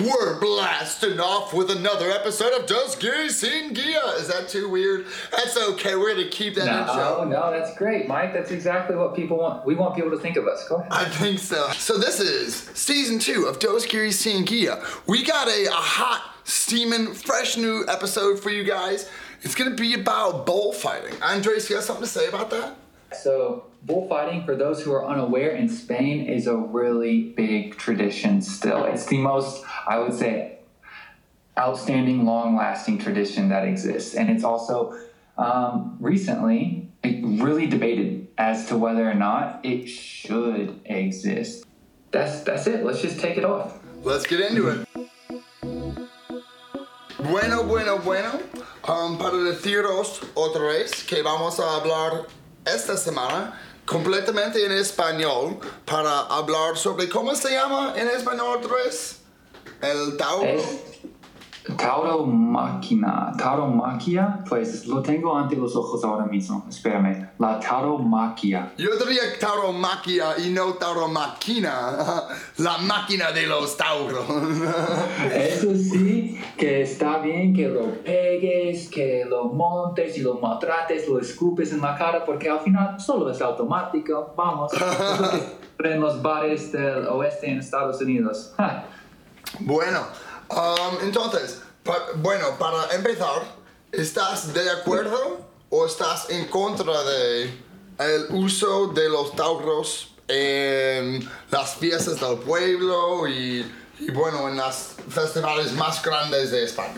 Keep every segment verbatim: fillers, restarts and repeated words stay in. We're blasting off with another episode of Dos Giri Sin Gia. Is that too weird? That's okay. We're going to keep that no, intro. No, no, that's great, Mike. That's exactly what people want. We want people to think of us. Go ahead. I think so. So this is season two of Dos Giri Sin Gia. We got a, a hot, steaming, fresh new episode for you guys. It's going to be about bullfighting. Andres, you got something to say about that? So bullfighting, for those who are unaware, in Spain is a really big tradition still. It's the most, I would say, outstanding, long-lasting tradition that exists. And it's also um, recently really debated as to whether or not it should exist. That's, that's it. Let's just take it off. Let's get into it. Bueno, bueno, bueno. Um, para deciros otra vez que vamos a hablar esta semana completamente en español para hablar sobre cómo se llama en español tres el tauro. Tauromaquia. Tauromaquia, pues lo tengo ante los ojos ahora mismo. Espérame. La tauromaquia. Yo diría tauromaquia y no tauromaquina. La máquina de los tauros. Eso sí, que está bien que lo pegues, que lo montes y lo maltrates, lo escupes en la cara, porque al final solo es automático. Vamos. En los bares del oeste en Estados Unidos. Bueno. Um, entonces, pa- bueno, para empezar, ¿estás de acuerdo o estás en contra de el uso de los tauros en las fiestas del pueblo y, y bueno, en los festivales más grandes de España?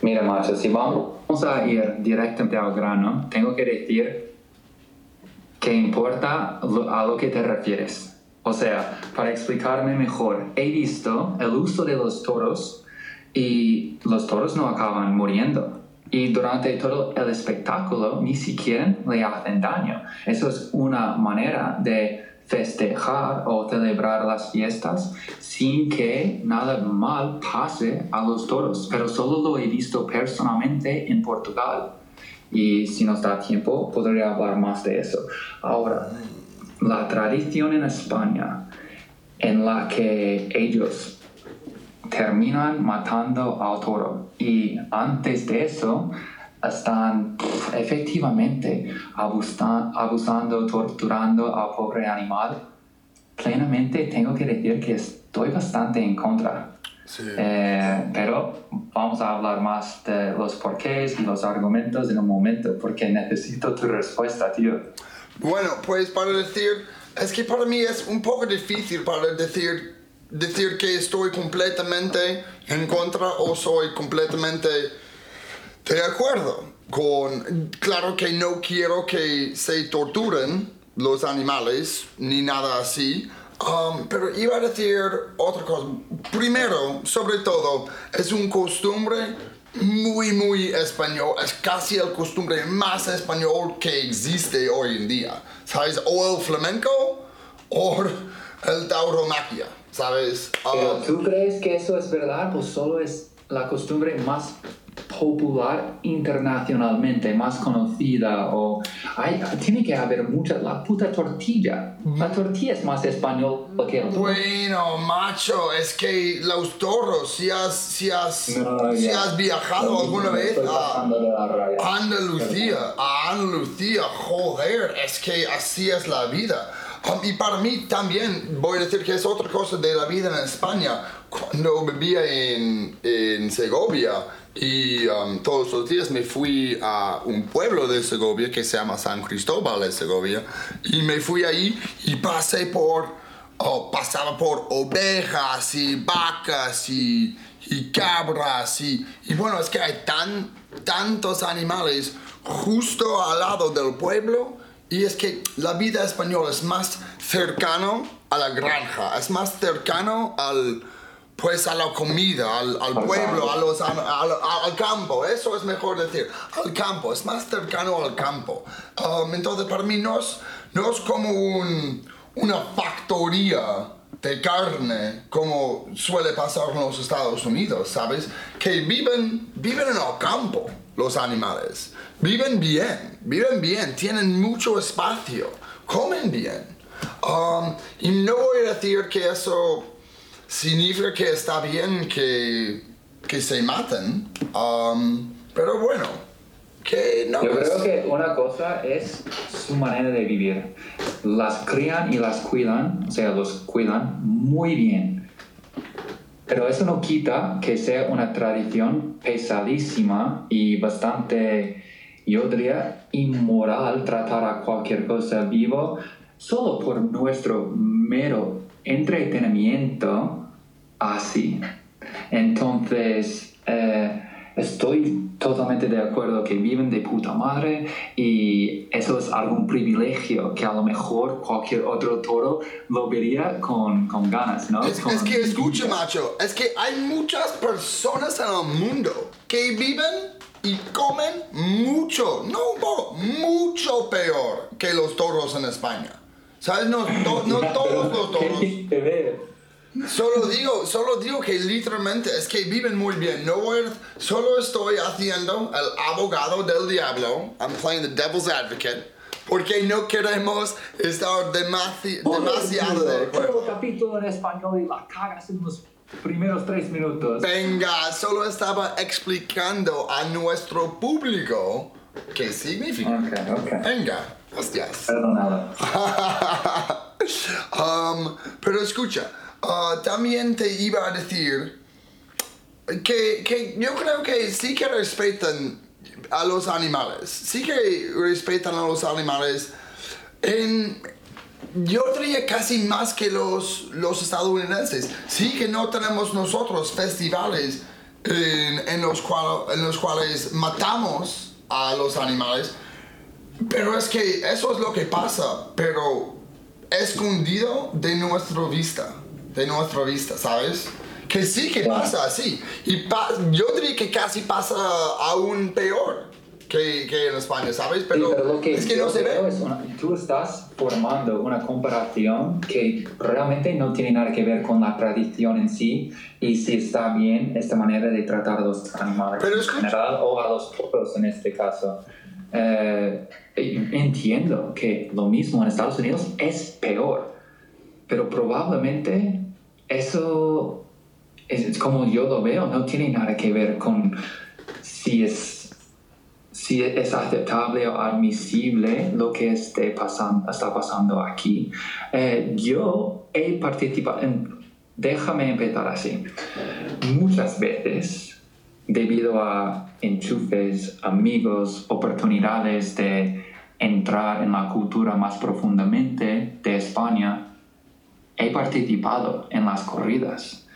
Mira, macho, si vamos a ir directamente al grano, tengo que decir que importa lo, a lo que te refieres. O sea, para explicarme mejor, he visto el uso de los toros y los toros no acaban muriendo. Y durante todo el espectáculo ni siquiera le hacen daño. Eso es una manera de festejar o celebrar las fiestas sin que nada mal pase a los toros. Pero solo lo he visto personalmente en Portugal. Y si nos da tiempo, podría hablar más de eso. Ahora, la tradición en España en la que ellos terminan matando al toro y antes de eso están pff, efectivamente abusa- abusando, torturando al pobre animal, plenamente tengo que decir que estoy bastante en contra. Sí. Eh, pero vamos a hablar más de los porqués y los argumentos en un momento, porque necesito tu respuesta, tío. Bueno, pues para decir, es que para mí es un poco difícil para decir, decir que estoy completamente en contra o soy completamente de acuerdo con, claro que no quiero que se torturen los animales ni nada así, um, pero iba a decir otra cosa. Primero, sobre todo, es un costumbre muy, muy español, es casi el costumbre más español que existe hoy en día, ¿sabes? O el flamenco o el tauromaquia, ¿sabes? Pero um, ¿tú crees que eso es verdad? Pues solo es la costumbre más popular internacionalmente, más conocida, o hay, tiene que haber mucha, la puta tortilla. La tortilla es más español que el toro. Bueno, macho, es que los toros, si has, si has, no, si has viajado no, alguna no, vez a Andalucía, a Andalucía, joder, es que así es la vida. Um, y para mí también, voy a decir que es otra cosa de la vida en España. Cuando vivía en, en Segovia y um, todos los días me fui a un pueblo de Segovia que se llama San Cristóbal de Segovia y me fui ahí y pasé por, oh, pasaba por ovejas y vacas y, y cabras y, y bueno, es que hay tan, tantos animales justo al lado del pueblo. Y es que la vida española es más cercano a la granja, es más cercano al, pues a la comida, al, al pueblo, a los, al, al, al campo, eso es mejor decir, al campo, es más cercano al campo. Um, entonces para mí no es, no es como un, una factoría de carne como suele pasar en los Estados Unidos, ¿sabes? Que viven, viven en el campo. Los animales viven bien, viven bien, tienen mucho espacio, comen bien. Um, y no voy a decir que eso significa que está bien que, que se maten, um, pero bueno, que no. Yo es... creo que una cosa es su manera de vivir. Las crían y las cuidan, o sea, los cuidan muy bien. Pero eso no quita que sea una tradición pesadísima y bastante, yo diría, inmoral tratar a cualquier cosa vivo solo por nuestro mero entretenimiento así. Entonces, eh, estoy totalmente de acuerdo que viven de puta madre y eso es algún privilegio que a lo mejor cualquier otro toro lo vería con, con ganas, ¿no? Es, con es que escucha, macho, es que hay muchas personas en el mundo que viven y comen mucho, no mucho peor que los toros en España. ¿Sabes? No, to, no todos los toros. Solo digo, solo digo que literalmente es que viven muy bien. No, solo estoy haciendo el abogado del diablo. I'm playing the devil's advocate. Porque no queremos estar demasi, demasiado de acuerdo. Todo capítulo en español y la cagas en los primeros tres minutos. Venga, solo estaba explicando a nuestro público qué significa. Okay, okay. Venga. Hostias. Perdonado. um, pero escucha, uh, también te iba a decir que, que yo creo que sí que respetan a los animales. Sí que respetan a los animales. En, yo diría casi más que los, los estadounidenses. Sí que no tenemos nosotros festivales en, en, los cual, en los cuales matamos a los animales. Pero es que eso es lo que pasa, pero escondido de nuestra vista, de nuestra vista, ¿sabes? Que sí que pasa así. Y pa- yo diría que casi pasa aún peor que, que en España, ¿sabes? Pero, sí, pero lo que es que no se ve. Es una, tú estás formando una comparación que realmente no tiene nada que ver con la tradición en sí y si está bien esta manera de tratar a los animales pero en escucha, general o a los toros en este caso. Eh, entiendo que lo mismo en Estados Unidos es peor, pero probablemente eso es, es como yo lo veo, no tiene nada que ver con si es, si es aceptable o admisible lo que esté pasando, está pasando aquí. Eh, yo he participado en, déjame empezar así, muchas veces debido a enchufes, amigos, oportunidades de entrar en la cultura más profundamente de España, he participado en las corridas.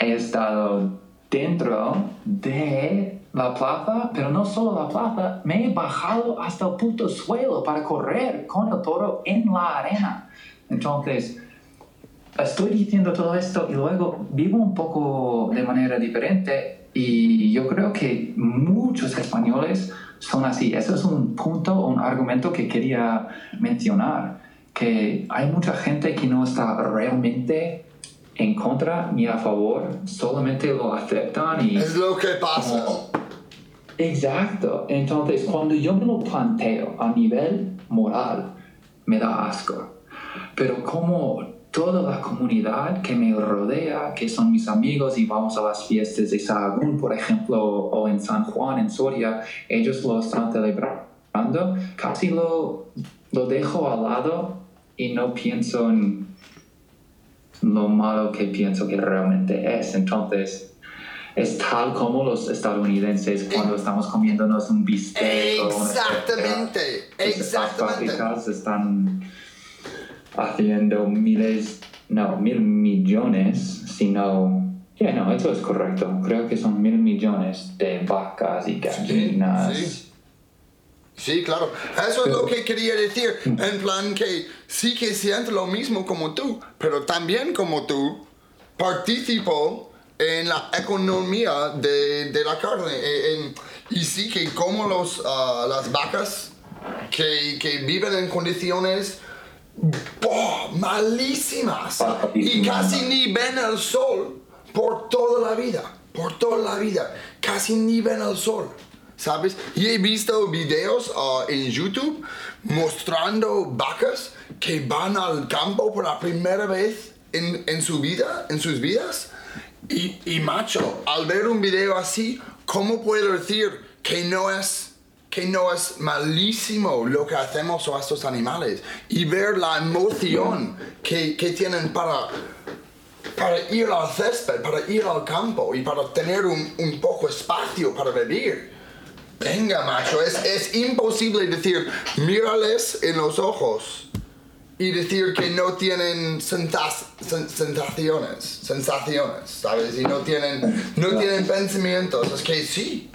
He estado dentro de la plaza, pero no solo la plaza, me he bajado hasta el puto suelo para correr con el toro en la arena. Entonces, estoy diciendo todo esto y luego vivo un poco de manera diferente. Y yo creo que muchos españoles son así. Eso es un punto, un argumento que quería mencionar, que hay mucha gente que no está realmente en contra ni a favor, solamente lo aceptan y... Es lo que pasa. Como... Exacto. Entonces, cuando yo me lo planteo a nivel moral, me da asco. Pero como... toda la comunidad que me rodea, que son mis amigos y vamos a las fiestas de Sahagún, por ejemplo, o en San Juan, en Soria, ellos lo están celebrando, casi lo, lo dejo al lado y no pienso en lo malo que pienso que realmente es. Entonces, es tal como los estadounidenses cuando estamos comiéndonos un bistec. Exactamente, o exactamente. Estas están... haciendo miles, no, mil millones, sino... Ya, yeah, no, eso es correcto. Creo que son mil millones de vacas y gallinas. Sí, sí. Sí, claro. Eso pero, es lo que quería decir. En plan que sí que siento lo mismo como tú, pero también como tú, participo en la economía de, de la carne. En, en, y sí que como los, uh, las vacas que, que viven en condiciones... Oh, malísimas y casi ni ven el sol por toda la vida, por toda la vida, casi ni ven el sol, ¿sabes? Y he visto videos uh, en YouTube mostrando vacas que van al campo por la primera vez en, en su vida, en sus vidas. Y, y macho, al ver un video así, ¿cómo puedo decir que no es, que no es malísimo lo que hacemos a estos animales? Y ver la emoción que, que tienen para, para ir al césped, para ir al campo y para tener un, un poco espacio para vivir. Venga, macho, es, es imposible decir, mírales en los ojos y decir que no tienen sentas, sen, sensaciones, sensaciones, ¿sabes? Y no tienen, no tienen pensamientos, es que sí.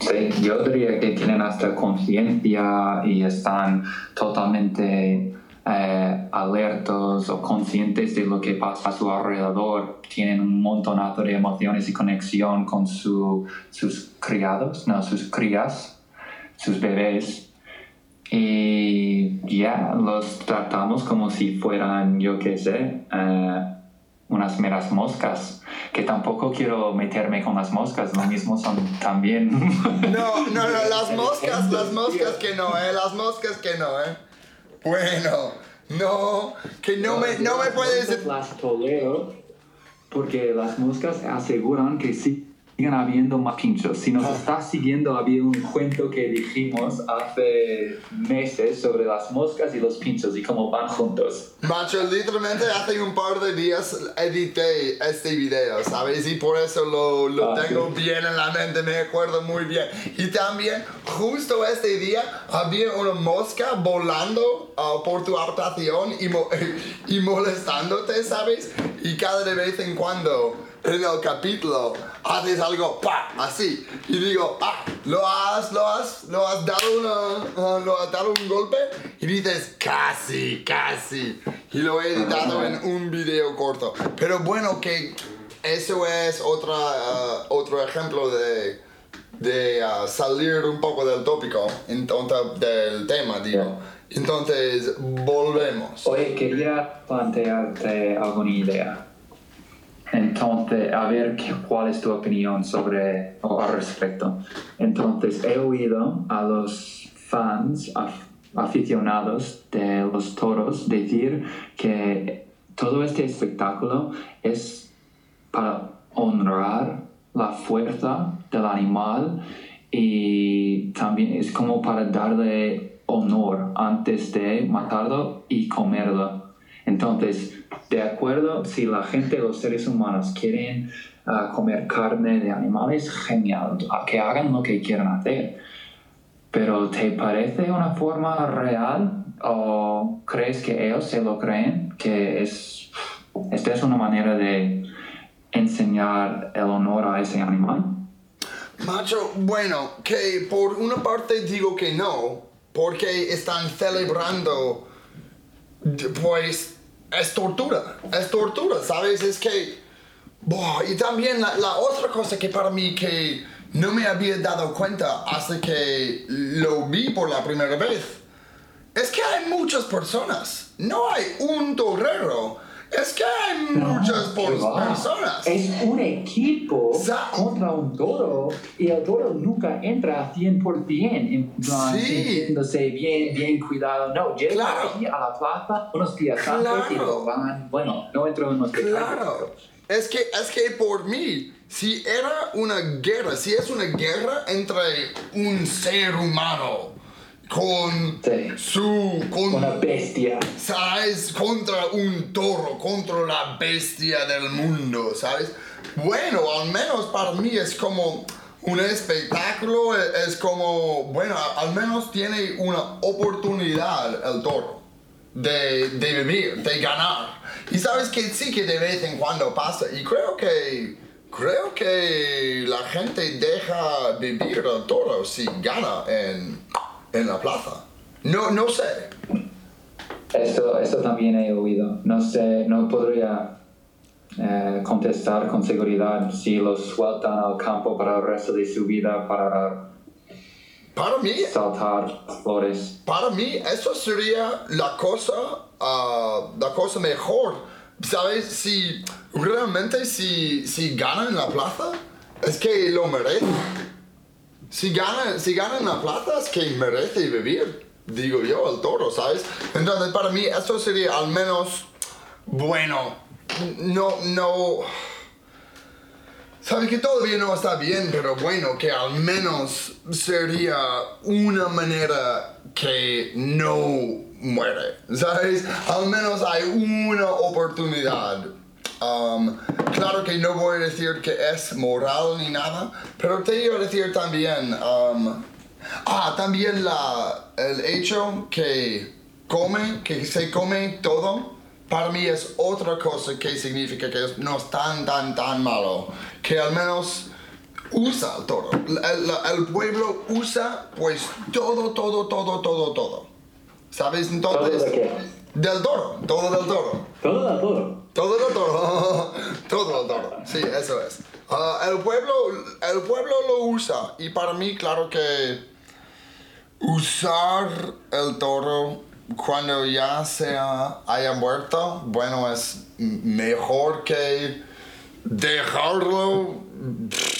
Sí, yo diría que tienen hasta conciencia y están totalmente eh, alertos o conscientes de lo que pasa a su alrededor. Tienen un montonazo de emociones y conexión con su, sus criados, no, sus crías, sus bebés. Y ya, yeah, los tratamos como si fueran, yo qué sé, eh, unas meras moscas, que tampoco quiero meterme con las moscas, lo mismo son también... No, no, no, las moscas, las moscas que no, eh, las moscas que no, eh. Bueno, no, que no, no me, no me puedes... Las tolero, porque las moscas aseguran que sí. Siguen habiendo más pinchos. Si nos estás siguiendo, había un cuento que dijimos hace meses sobre las moscas y los pinchos y cómo van juntos. Macho, literalmente hace un par de días edité este video, ¿sabes? Y por eso lo, lo ah, tengo sí. bien en la mente, me acuerdo muy bien. Y también, justo este día, había una mosca volando uh, por tu habitación y, mo- y molestándote, ¿sabes? Y cada de vez en cuando... en el capítulo haces algo pa así y digo ah lo has lo has lo has dado una uh, lo has dado un golpe y dices casi casi y lo he editado en un video corto, pero bueno, que eso es otra uh, otro ejemplo de de uh, salir un poco del tópico, entonces del tema digo. Entonces volvemos. Oye, quería plantearte alguna idea. Entonces, a ver cuál es tu opinión sobre o al respecto. Entonces, he oído a los fans af, aficionados de los toros decir que todo este espectáculo es para honrar la fuerza del animal y también es como para darle honor antes de matarlo y comerlo. Entonces, de acuerdo, si la gente, los seres humanos, quieren uh, comer carne de animales, genial, que hagan lo que quieran hacer. Pero ¿te parece una forma real o crees que ellos se lo creen? Que es, esta es una manera de enseñar el honor a ese animal. Macho, bueno, que por una parte digo que no, porque están celebrando... Pues es tortura, es tortura, ¿sabes? Es que... Boh, y también la, la otra cosa que para mí que no me había dado cuenta hasta que lo vi por la primera vez, es que hay muchas personas, no hay un torero, es que hay muchas no, personas. Es un equipo Sa- contra un toro y el toro nunca entra cien por ciento en plan, sí. sintiéndose bien, bien cuidado. No, llegan claro. aquí a la plaza unos días antes claro. y lo van. Bueno, no entro en los claro. Es que, es que por mí, si era una guerra, si es una guerra entre un ser humano con sí. su... Con una bestia. ¿Sabes? Contra un toro, contra la bestia del mundo, ¿sabes? Bueno, al menos para mí es como un espectáculo, es como... Bueno, al menos tiene una oportunidad el toro de, de vivir, de ganar. Y sabes que sí que de vez en cuando pasa. Y creo que... Creo que la gente deja vivir al toro si gana en... en la plaza. No, no sé. Esto, esto también he oído. No sé, no podría eh, contestar con seguridad si lo sueltan al campo para el resto de su vida para, para mí, saltar flores. Para mí, eso sería la cosa, uh, la cosa mejor. ¿Sabes? Si realmente si, si ganan en la plaza, es que lo merecen. Si ganan si gana en la plaza es que merece vivir, digo yo, el toro, ¿sabes? Entonces, para mí, eso sería al menos Bueno, no, no... Sabe que todavía no está bien, pero bueno, que al menos sería una manera que no muere, ¿sabes? Al menos hay una oportunidad. Um, claro que no voy a decir que es moral ni nada, pero te iba a decir también... Um, ah, también la, el hecho que come, que se come todo. Para mí es otra cosa que significa que no es tan, tan, tan malo. Que al menos usa todo. El, el, el pueblo usa pues todo, todo, todo, todo, todo. ¿Sabes? Entonces... ¿Todo de qué? Del toro. Todo del toro. Todo del toro. Todo del toro. Todo del toro. Sí, eso es. Uh, el pueblo, el pueblo lo usa. Y para mí, claro que usar el toro... Cuando ya se haya muerto, bueno, es mejor que dejarlo,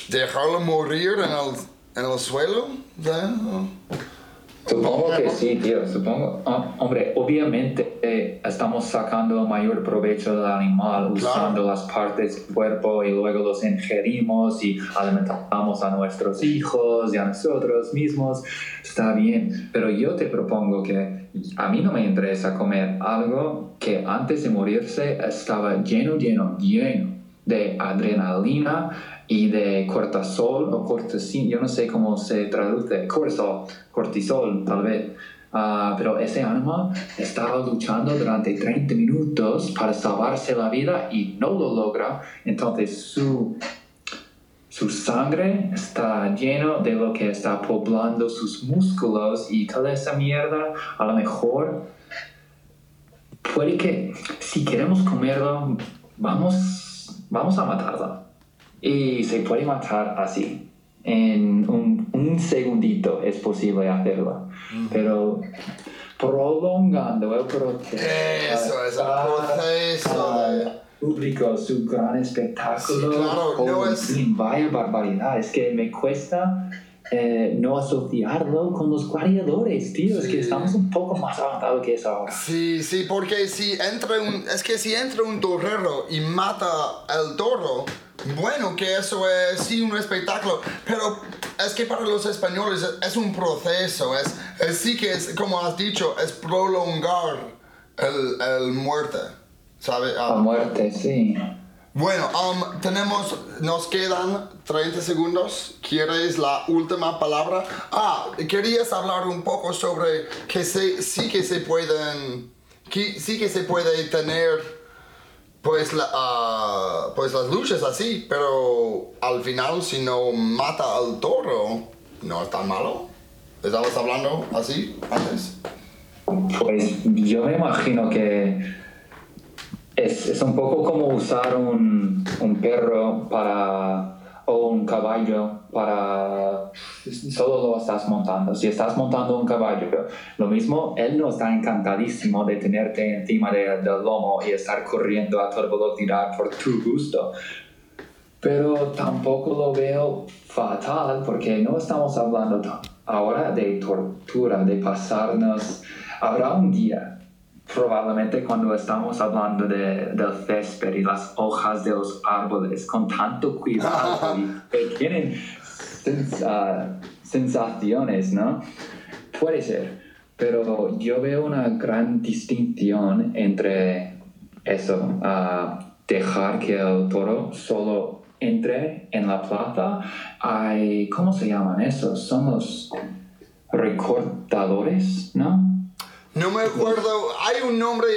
dejarlo morir en el, en el suelo. ¿Sí? Supongo que sí, tío, supongo. Ah, hombre, obviamente eh, estamos sacando mayor provecho del animal, usando claro. Las partes del cuerpo y luego los ingerimos y alimentamos a nuestros hijos y a nosotros mismos. Está bien, pero yo te propongo que a mí no me interesa comer algo que antes de morirse estaba lleno, lleno, lleno de adrenalina y de cortisol o cortisol, yo no sé cómo se traduce, cortisol, cortisol tal vez, uh, pero ese animal estaba luchando durante treinta minutos para salvarse la vida y no lo logra, entonces su, su sangre está lleno de lo que está poblando sus músculos y toda esa mierda, a lo mejor puede que si queremos comerlo vamos, vamos a matarla. Y se puede matar así, en un, un segundito es posible hacerlo, mm. Pero prolongando el proceso, eso es el proceso de... público, su gran espectáculo, sí, claro, no es... vaya barbaridad, es que me cuesta eh, no asociarlo con los gladiadores, tío, sí. Es que estamos un poco más avanzados que eso ahora. Sí, sí, porque si entra un, es que si entra un torero y mata al toro, bueno, que eso es sí un espectáculo, pero es que para los españoles es, es un proceso, es, es sí que es, como has dicho, es prolongar el, el muerte, ¿sabes? La muerte, sí. Bueno, um, tenemos, nos quedan treinta segundos, ¿quieres la última palabra? Ah, querías hablar un poco sobre que se, sí que se pueden, que, sí que se puede tener... Pues, la, uh, pues las luchas así, pero al final si no mata al toro, no es tan malo. ¿Estabas hablando así antes? Pues yo me imagino que es, es un poco como usar un, un perro para... o un caballo para... solo lo estás montando. Si estás montando un caballo, lo mismo, él no está encantadísimo de tenerte encima de, del lomo y estar corriendo a toda velocidad por tu gusto. Pero tampoco lo veo fatal porque no estamos hablando ahora de tortura, de pasarnos... Habrá un día, probablemente cuando estamos hablando de, del césped y las hojas de los árboles con tanto cuidado y que tienen sens, uh, sensaciones, ¿no? Puede ser, pero yo veo una gran distinción entre eso, uh, dejar que el toro solo entre en la plaza. Hay, ¿cómo se llaman esos? Son los recortadores, ¿no? No me acuerdo, hay un nombre,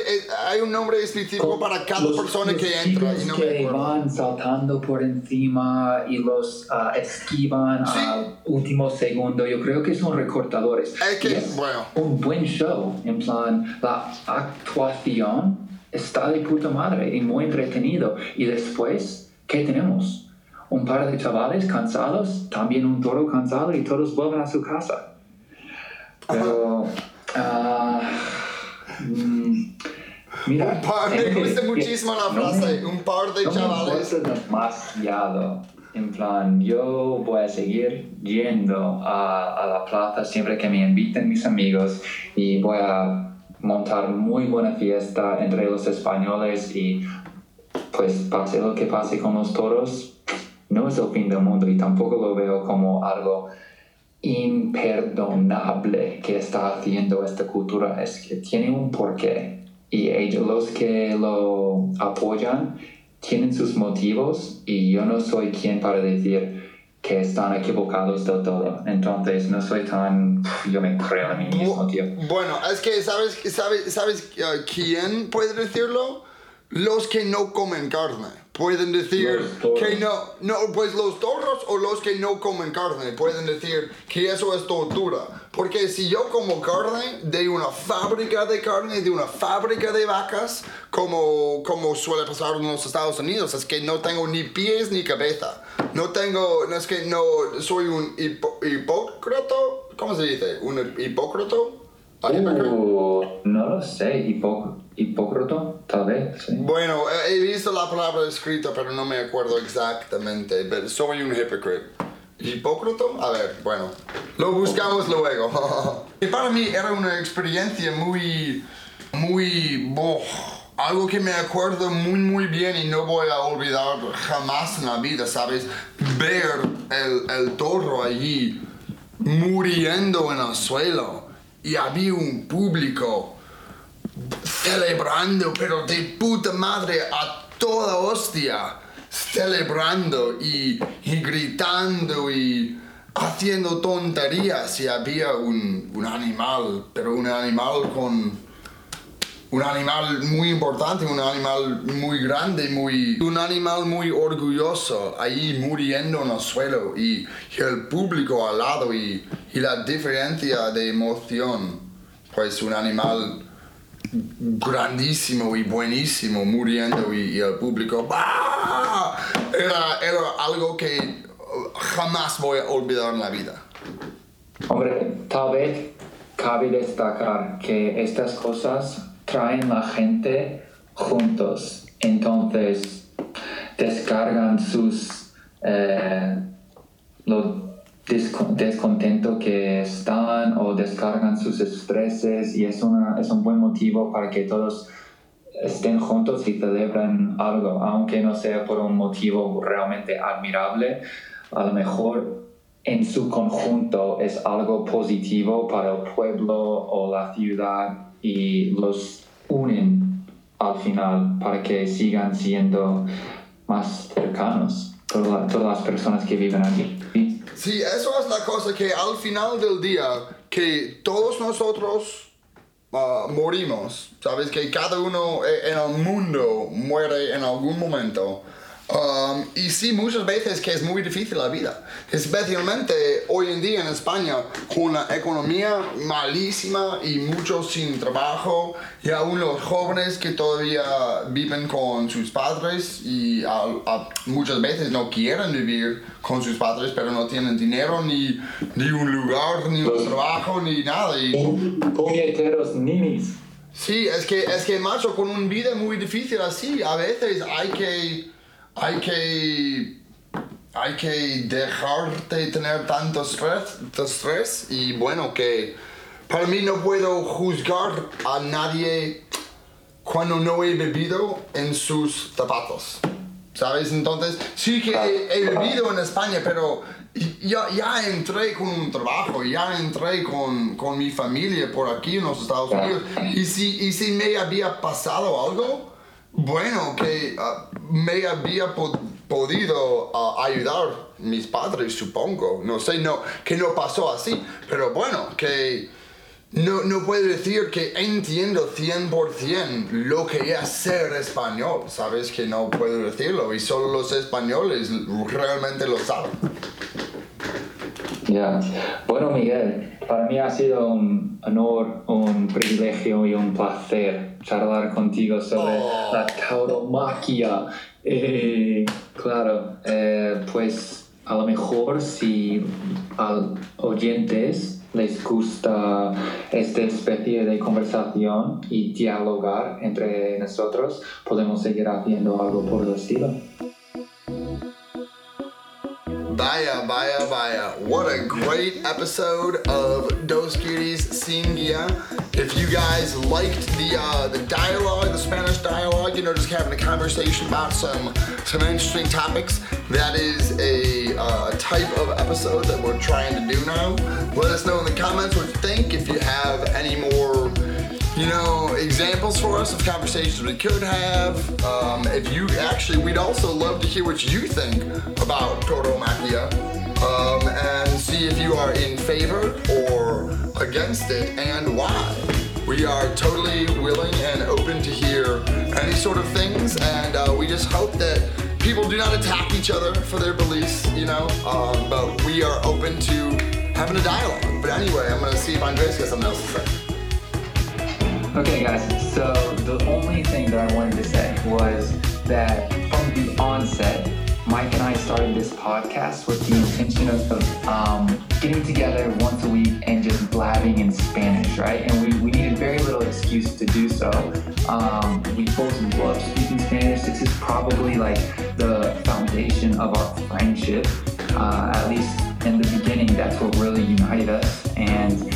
hay un nombre específico para cada los, persona los que entra. Y no que me acuerdo. Van saltando por encima y los uh, esquivan sí. Al último segundo. Yo creo que son recortadores. Es que, es bueno. Un buen show, en plan, la actuación está de puta madre y muy entretenido. Y después, ¿qué tenemos? Un par de chavales cansados, también un toro cansado y todos vuelven a su casa. Pero... Ajá. Uh, mm, mira, un par de, me gusta muchísimo la frase, no me, un par de no chavales. Me demasiado, en plan, yo voy a seguir yendo a, a la plaza siempre que me inviten mis amigos y voy a montar muy buena fiesta entre los españoles y pues pase lo que pase con los toros, no es el fin del mundo y tampoco lo veo como algo imperdonable que está haciendo esta cultura. Es que tiene un porqué y ellos, los que lo apoyan, tienen sus motivos y yo no soy quien para decir que están equivocados del todo. Entonces no soy tan... yo me creo a mí mismo, tío. Bueno, es que ¿sabes, sabes, sabes uh, quién puede decirlo? Los que no comen carne. Pueden decir que no... no, pues los toros o los que no comen carne pueden decir que eso es tortura. Porque si yo como carne de una fábrica de carne, de una fábrica de vacas, como, como suele pasar en los Estados Unidos, es que no tengo ni pies ni cabeza. No tengo... no es que no... soy un hipo, hipócrita. ¿Cómo se dice? ¿Un hipócrita? Uh, no lo sé, hipócrita. Hipócrita, tal vez, sí. Bueno, he visto la palabra escrita, pero no me acuerdo exactamente. Pero soy un hypocrite. ¿Hipócrita? A ver, bueno. Lo buscamos luego. Y para mí era una experiencia muy... muy... Oh, algo que me acuerdo muy, muy bien y no voy a olvidar jamás en la vida, ¿sabes? Ver el, el toro allí muriendo en el suelo. Y había un público celebrando, pero de puta madre a toda hostia, celebrando y, y gritando y haciendo tonterías. Y había un, un animal, pero un animal con... un animal muy importante, un animal muy grande, muy... un animal muy orgulloso, ahí muriendo en el suelo y, y el público al lado y, y la diferencia de emoción. Pues un animal grandísimo y buenísimo muriendo y, y el público ¡ah! era, era algo que jamás voy a olvidar en la vida. Hombre, tal vez cabe destacar que estas cosas traen la gente juntos, entonces descargan sus eh, los descontento que están o descargan sus estreses y es, una, es un buen motivo para que todos estén juntos y celebren algo, aunque no sea por un motivo realmente admirable. A lo mejor en su conjunto es algo positivo para el pueblo o la ciudad y los unen al final para que sigan siendo más cercanos todas, todas las personas que viven aquí. Sí, eso es la cosa, que al final del día, que todos nosotros uh, morimos, ¿sabes? Que cada uno en el mundo muere en algún momento. Um, y sí, muchas veces que es muy difícil la vida, especialmente hoy en día en España, con la economía malísima y muchos sin trabajo, y aún los jóvenes que todavía viven con sus padres y a, a, muchas veces no quieren vivir con sus padres, pero no tienen dinero, ni, ni un lugar, ni un trabajo, ni nada. Y... puñeteros ninis. Sí, es que, es que macho, con una vida muy difícil así, a veces hay que... Hay que, hay que dejarte tener tanto estrés, estrés y bueno, que para mí no puedo juzgar a nadie cuando no he vivido en sus zapatos, ¿sabes? Entonces, sí que he, he vivido en España, pero ya, ya entré con un trabajo, ya entré con, con mi familia por aquí en los Estados Unidos y si, y si me había pasado algo, bueno, que uh, me había pod- podido uh, ayudar mis padres, supongo. No sé, no, que no pasó así. Pero bueno, que no, no puedo decir que entiendo cien por ciento lo que es ser español. Sabes que no puedo decirlo y solo los españoles realmente lo saben. Ya. Yeah. Bueno, Miguel, para mí ha sido un honor, un privilegio y un placer charlar contigo sobre oh. la tauromaquia. Eh, claro, eh, pues a lo mejor si a oyentes les gusta esta especie de conversación y dialogar entre nosotros, podemos seguir haciendo algo por el estilo. Vaya, vaya, vaya. What a great episode of Dos Giri Sin Gia. If you guys liked the uh, the dialogue, the Spanish dialogue, you know, just having a conversation about some some interesting topics, that is a uh, type of episode that we're trying to do now. Let us know in the comments what you think. If you have any more, you know, examples for us of conversations we could have. Um, if you actually, we'd also love to hear what you think about tauromaquia, um, and see if you are in favor or against it and why. We are totally willing and open to hear any sort of things, and uh, we just hope that people do not attack each other for their beliefs, you know, um, but we are open to having a dialogue. But anyway, I'm gonna see if Andres has something else to say. Okay guys, so the only thing that I wanted to say was that from the onset, Mike and I started this podcast with the intention of, of um, getting together once a week and just blabbing in Spanish, right? And we, we needed very little excuse to do so. Um, we both love speaking Spanish. This is probably like the foundation of our friendship. Uh, at least in the beginning, that's what really united us. And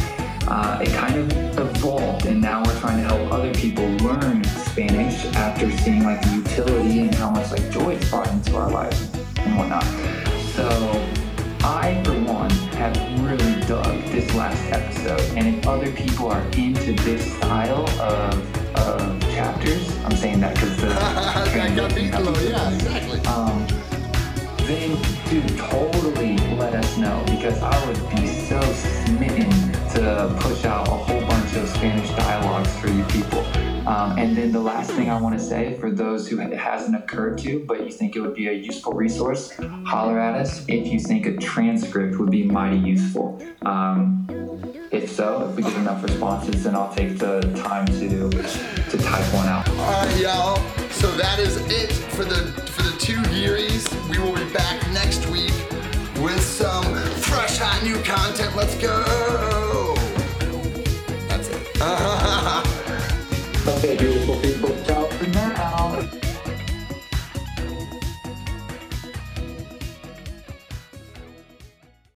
uh, it kind of evolved, and now we're trying to help other people learn Spanish after seeing like the utility and how much like joy it's brought into our lives and whatnot. So I, for one, have really dug this last episode, and if other people are into this style of, of chapters, I'm saying that because the capítulo, yeah, exactly. Um, then dude, totally let us know, because I would be so smitten to push out a whole bunch of Spanish dialogues for you people. Um, and then the last thing I want to say, for those who it hasn't occurred to, but you think it would be a useful resource, holler at us if you think a transcript would be mighty useful. Um, if so, if we get enough responses, then I'll take the time to to type one out. All right, y'all. So that is it for the for the two Giris. We will be back next week with some fresh, hot new content. Let's go.